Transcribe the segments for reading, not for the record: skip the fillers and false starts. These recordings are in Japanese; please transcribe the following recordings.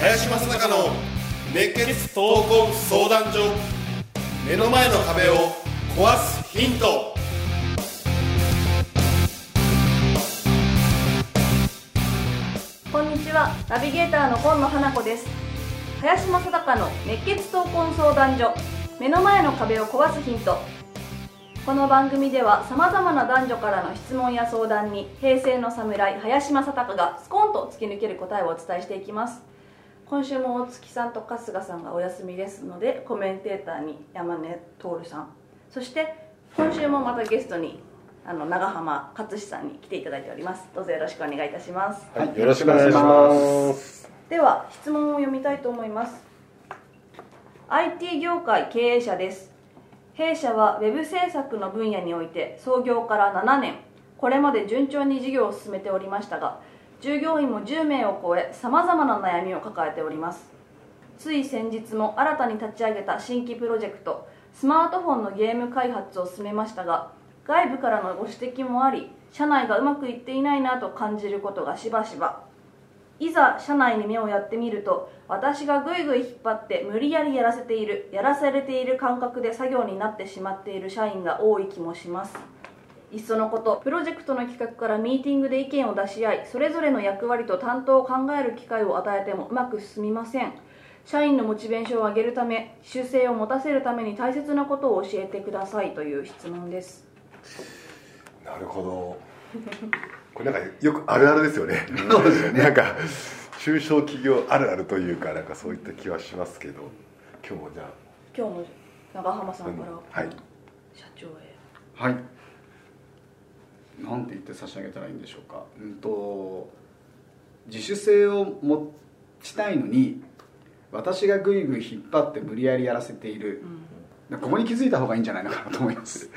林正孝の熱血闘魂相談所、目の前の壁を壊すヒント。こんにちは、ナビゲーターの今野花子です。林正孝の熱血闘魂相談所、目の前の壁を壊すヒント。この番組ではさまざまな男女からの質問や相談に平成の侍林正孝がスコンと突き抜ける答えをお伝えしていきます。今週も大月さんと春日さんがお休みですので、コメンテーターに山根徹さん、そして今週もまたゲストに長浜勝志さんに来ていただいております。どうぞよろしくお願いいたします。はい、よろしくお願いします。では質問を読みたいと思います。 IT 業界経営者です。弊社はウェブ制作の分野において創業から7年、これまで順調に事業を進めておりましたが、従業員も10名を超え、さまざまな悩みを抱えております。つい先日も新たに立ち上げた新規プロジェクト、スマートフォンのゲーム開発を進めましたが、外部からのご指摘もあり、社内がうまくいっていないなと感じることがしばしば。いざ社内に目をやってみると、私がぐいぐい引っ張って無理やりやらされている感覚で作業になってしまっている社員が多い気もします。いっそのこと、プロジェクトの企画からミーティングで意見を出し合い、それぞれの役割と担当を考える機会を与えてもうまく進みません。社員のモチベーションを上げるため、修正を持たせるために大切なことを教えてください、という質問です。なるほどこれなんかよくあるあるですよね。そうですよね。なんか中小企業あるあるというか、なんかそういった気はしますけど、今日もじゃあ長浜さんから、はい、社長へ、はい、なんて言って差し上げたらいいんでしょうか。自主性を持ちたいのに、私がぐいぐい引っ張って無理やりやらせている、うん、ここに気づいた方がいいんじゃないのかなと思います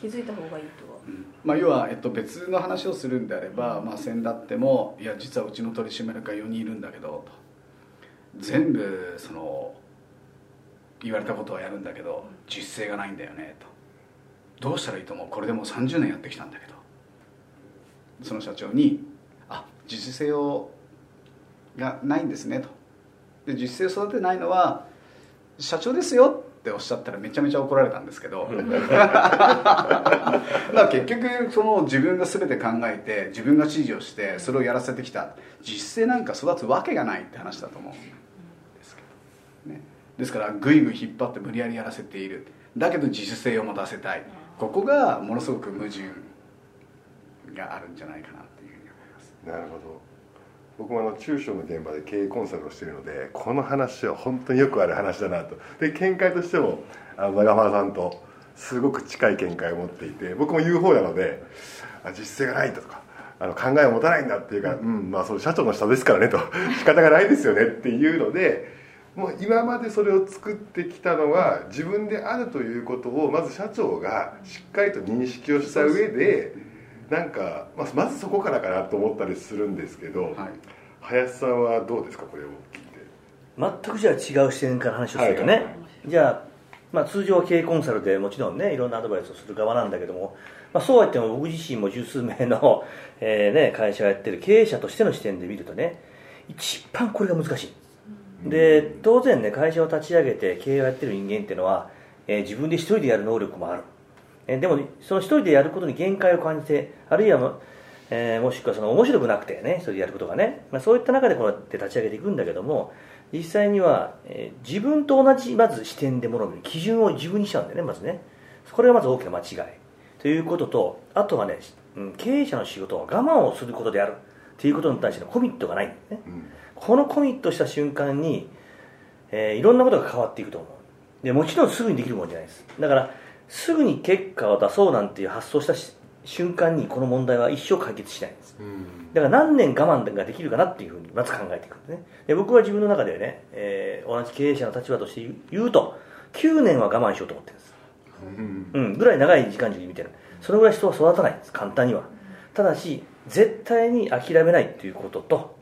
気づいた方がいいとは、要は、別の話をするんであれば、先だっても、いや実はうちの取締役が4人いるんだけどと、全部その言われたことはやるんだけど実践がないんだよねと、どうしたらいいと思う、これでもう30年やってきたんだけど。その社長に、自主性がないんですねと。で、自主性を育てないのは社長ですよっておっしゃったらめちゃめちゃ怒られたんですけど結局その自分が全て考えて、自分が指示をしてそれをやらせてきた、自主性なんか育つわけがないって話だと思うんですけど、ね、ですからぐいぐい引っ張って無理やりやらせている、だけど自主性を持たせたい、ここがものすごく矛盾があるんじゃないかなっていうふうに思います。なるほど。僕も中小の現場で経営コンサルをしているので、この話は本当によくある話だなと。で、見解としても長浜さんとすごく近い見解を持っていて、僕も言う方なので、実践がないとか考えを持たないんだっていうか、それ社長の下ですからねと仕方がないですよねっていうので、もう今までそれを作ってきたのは自分であるということを、まず社長がしっかりと認識をした上で、なんかまずそこからかなと思ったりするんですけど、はい、林さんはどうですか、これを聞いて。全くじゃあ違う視点から話をするとね、はいはいはい、じゃあ、通常経営コンサルでもちろんね、いろんなアドバイスをする側なんだけども、そうは言っても僕自身も十数名の、会社をやってる経営者としての視点で見るとね、一番これが難しい。で、当然ね、会社を立ち上げて経営をやってる人間っていうのは、自分で一人でやる能力もある、でもその一人でやることに限界を感じて、あるいは、もしくはその面白くなくてね、一人でやることがね、そういった中でこうやって立ち上げていくんだけども、実際には、自分と同じまず視点で物を見る基準を自分にしちゃうんだよね、まずね。これがまず大きな間違いということと、あとはね、経営者の仕事は我慢をすることであるということに対してのコミットがないんだよね、このコミットした瞬間に、いろんなことが変わっていくと思う。でもちろんすぐにできるもんじゃないです。だからすぐに結果を出そうなんていう発想した瞬間にこの問題は一生解決しないんです。だから何年我慢ができるかなっていうふうにまず考えていくんですね。で、僕は自分の中でね、同じ経営者の立場として言うと9年は我慢しようと思ってるんです。ぐらい長い時間軸に見てる。そのぐらい人は育たないんです、簡単には。ただし絶対に諦めないっていうことと、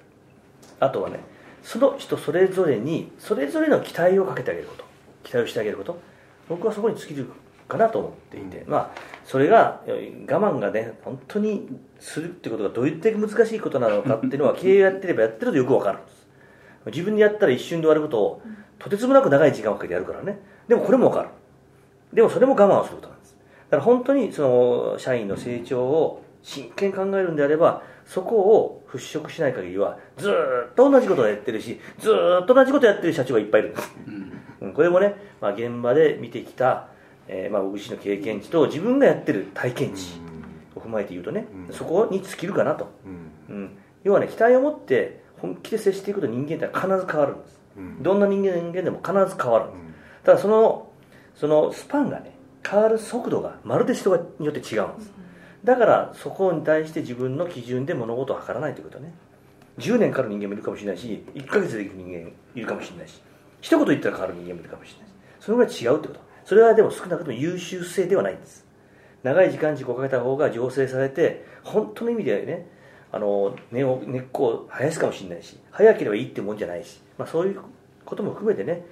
あとはね、その人それぞれにそれぞれの期待をかけてあげること、期待をしてあげること、僕はそこに尽きるかなと思っていて、まあそれが我慢がね本当にするってことがどういった難しいことなのかっていうのは経営をやってればやってるとよく分かるんです。自分でやったら一瞬で終わることをとてつもなく長い時間をかけてやるからね。でもこれも分かる。でもそれも我慢をすることなんです。だから本当にその社員の成長を真剣に考えるんであれば、そこを払拭しない限りはずっと同じことをやってるし、ずっと同じことをやってる社長がいっぱいいるんです、これもね、まあ、現場で見てきた、僕自身の経験値と自分がやってる体験値を踏まえて言うとね、そこに尽きるかなと、要はね、期待を持って本気で接していくと人間って必ず変わるんです、どんな人間でも必ず変わるんです、ただそのスパンがね、変わる速度がまるで人によって違うんです、だからそこに対して自分の基準で物事を測らないということね。10年かかる人間もいるかもしれないし、1ヶ月でいく人間いるかもしれないし、一言言ったら変わる人間もいるかもしれないし、それぐらい違うってこと。それはでも少なくとも優秀性ではないんです。長い時間軸をかけた方が醸成されて本当の意味でね、根っこを生やすかもしれないし、早ければいいってもんじゃないし、まあ、そういうことも含めてね、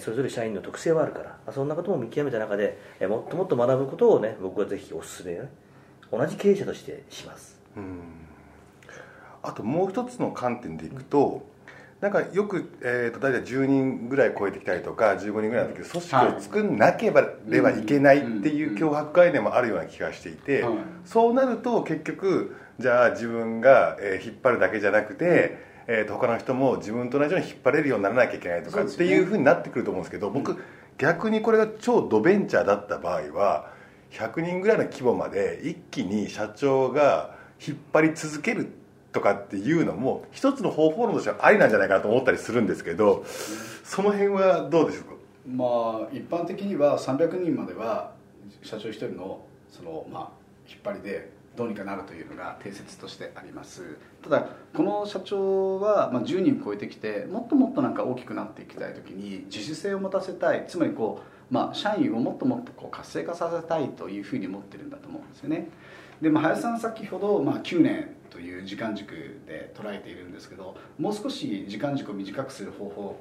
それぞれ社員の特性はあるから、そんなことも見極めた中でもっともっと学ぶことをね、僕はぜひおすすめ、同じ経営者としてします。あともう一つの観点でいくと、なんかよく、大体10人ぐらい超えてきたりとか15人ぐらいの時、組織を作んなければいけないっていう脅迫概念もあるような気がしていて、そうなると結局じゃあ自分が、引っ張るだけじゃなくて、他の人も自分と同じように引っ張れるようにならなきゃいけないとかっていうふうになってくると思うんですけど、僕逆にこれが超ドベンチャーだった場合は100人ぐらいの規模まで一気に社長が引っ張り続けるとかっていうのも一つの方法論としてはありなんじゃないかなと思ったりするんですけど、その辺はどうですか？まあ、一般的には300人までは社長一人の、まあ、引っ張りでどうにかなるというのが定説としてあります。ただこの社長は、まあ、10人超えてきて、もっともっとなんか大きくなっていきたいときに自主性を持たせたい、つまりこうまあ、社員をもっともっとこう活性化させたいというふうに思ってるんだと思うんですよね。で、まあ、林さんは先ほど、まあ、9年という時間軸で捉えているんですけど、もう少し時間軸を短くする方法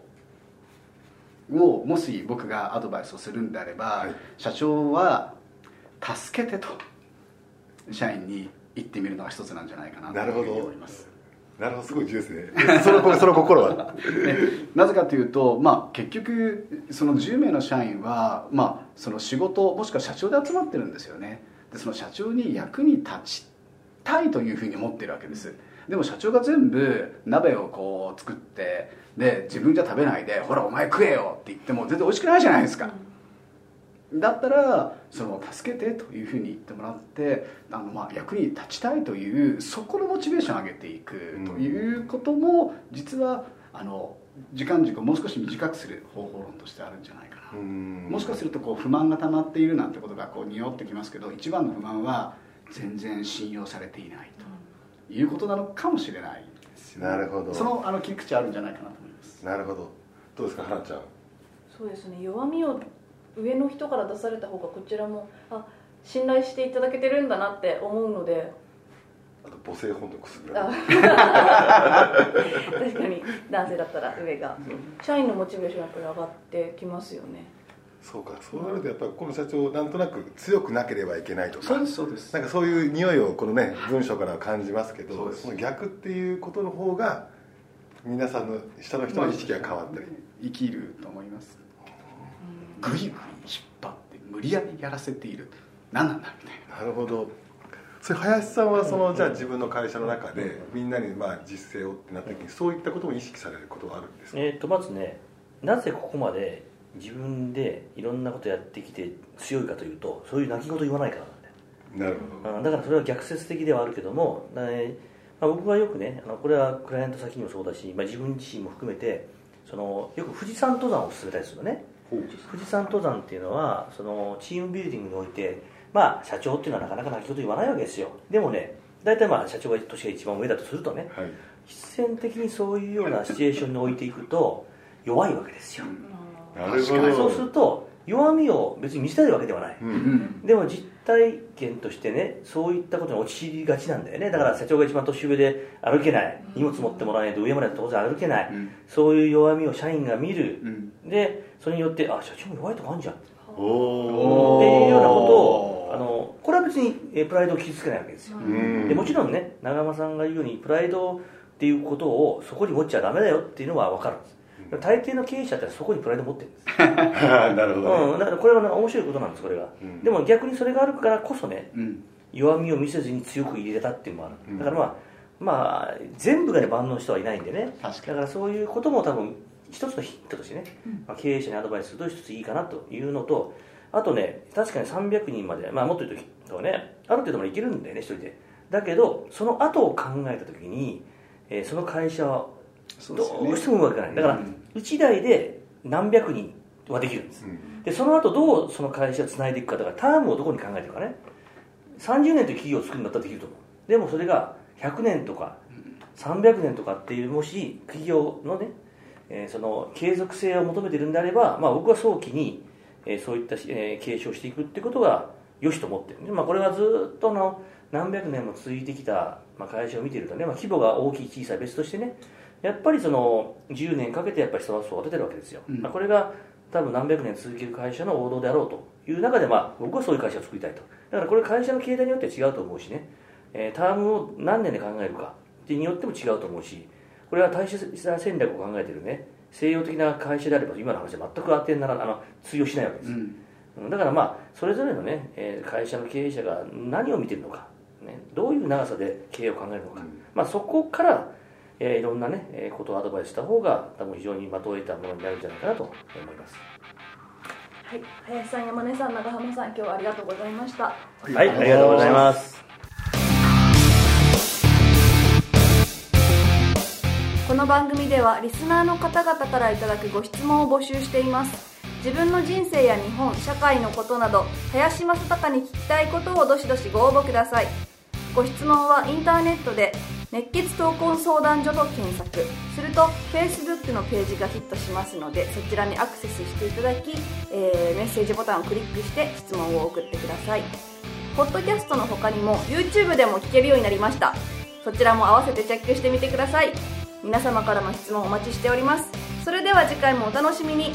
をもし僕がアドバイスをするんであれば、社長は助けてと社員に言ってみるのが一つなんじゃないかなというふうに思います。なるほど、すごい重要ですね。その心はなぜかというと、まあ、結局その10名の社員は、まあ、その仕事もしくは社長で集まってるんですよね。でその社長に役に立ちたいというふうに思ってるわけです。でも社長が全部鍋をこう作って、で自分じゃ食べないで、ほらお前食えよって言っても全然おいしくないじゃないですか。だったらその助けてというふうに言ってもらって、まあ役に立ちたいという、そこのモチベーションを上げていくということも、実は時間軸をもう少し短くする方法論としてあるんじゃないかな。もしかするとこう不満が溜まっているなんてことがこう匂ってきますけど、一番の不満は全然信用されていないということなのかもしれないですよね。なるほど、その切り口あるんじゃないかなと思います。なるほど、どうですか花ちゃん。そうですね、弱みを上の人から出された方がこちらも信頼していただけてるんだなって思うので。あと母性本能くすぐられる確かに男性だったら上が、社員のモチベーションやっぱり上がってきますよね。そうか、そうなるとやっぱりこの社長なんとなく強くなければいけないとか、そうですそうです、なんかそういう匂いをこのね文章から感じますけど、その逆っていうことの方が皆さんの下の人の意識が変わったり、生きると思います。グイグイ引っ張って無理やりやらせている、何なんだみたいな。なるほど。それ林さんはじゃあ自分の会社の中でみんなにまあ実践をってなった時に、そういったことも意識されることはあるんですか？まずね、なぜここまで自分でいろんなことやってきて強いかというと、そういう泣き言言わないからなんだよ。なるほど。だからそれは逆説的ではあるけども、僕はよくね、これはクライアント先にもそうだし、自分自身も含めてよく富士山登山を勧めたりするのね。富士山登山っていうのはチームビルディングにおいて、まあ、社長っていうのはなかなか泣き言言わないわけですよ。でもね、大体まあ社長が年が一番上だとするとね、必然的にそういうようなシチュエーションに置いていくと弱いわけですよ。なるほど。そうすると弱みを別に見せたいわけではない、うん、でも実体験としてね、そういったことに陥りがちなんだよね。だから社長が一番年上で歩けない、荷物持ってもらわないと上まで当然歩けない、うん、そういう弱みを社員が見る、うん、でそれによって、あ、社長も弱いとこあるじゃんっていうようなことを、これは別にプライドを傷つけないわけですよ、うん、でもちろんね、長間さんが言うようにプライドっていうことをそこに持っちゃダメだよっていうのは分かるんです。大抵の経営者ってそこにプライド持ってるんですなるほど、ね、うん、だからこれは、ね、面白いことなんですこれが、うん、でも逆にそれがあるからこそね、うん、弱みを見せずに強く入れたっていうのもある、うん、だからまあ全部が、ね、万能人はいないんでね、だからそういうことも多分一つのヒントとしてね、うん、まあ、経営者にアドバイスすると一ついいかなというのと、あとね、確かに300人まで、まあ、もっと言うとはね、ある程度までいけるんだよね一人で。だけどその後を考えた時に、その会社はどうしてもうまくいかない。だから1台で何百人はできるんです、うん、でその後どうその会社をつないでいくかとか、タームをどこに考えていくかね。30年という企業を作るんだったらできると思う。でもそれが100年とか300年とかっていう、もし企業のね、その継続性を求めているんであれば、まあ、僕は早期に、そういった、継承していくってことが良しと思ってるんで、まあ、これはずっと何百年も続いてきた、まあ、会社を見ているとね、まあ、規模が大きい小さい別としてね、やっぱりその10年かけてやっぱり育ててるわけですよ、うん、これが多分何百年続ける会社の王道であろうという中で、まあ僕はそういう会社を作りたいと。だからこれ会社の形態によって違うと思うしね、タームを何年で考えるかってによっても違うと思うし、これは大切な戦略を考えてるね、西洋的な会社であれば今の話は全く当てにならない、通用しないわけです、うん、だからまあそれぞれのね、会社の経営者が何を見てるのか、ね、どういう長さで経営を考えるのか、うん、まあそこからいろんなね、ことをアドバイスした方が多分非常にまとえたものになるんじゃないかなと思います。はい、林さん、山根さん、長濱さん、今日はありがとうございました。はい、ありがとうございます。この番組ではリスナーの方々からいただくご質問を募集しています。自分の人生や日本、社会のことなど、林正孝に聞きたいことをどしどしご応募ください。ご質問はインターネットで熱血闘魂相談所と検索すると Facebook のページがヒットしますので、そちらにアクセスしていただき、メッセージボタンをクリックして質問を送ってください。ポッドキャストの他にも YouTube でも聞けるようになりました。そちらも併せてチェックしてみてください。皆様からの質問お待ちしております。それでは次回もお楽しみに。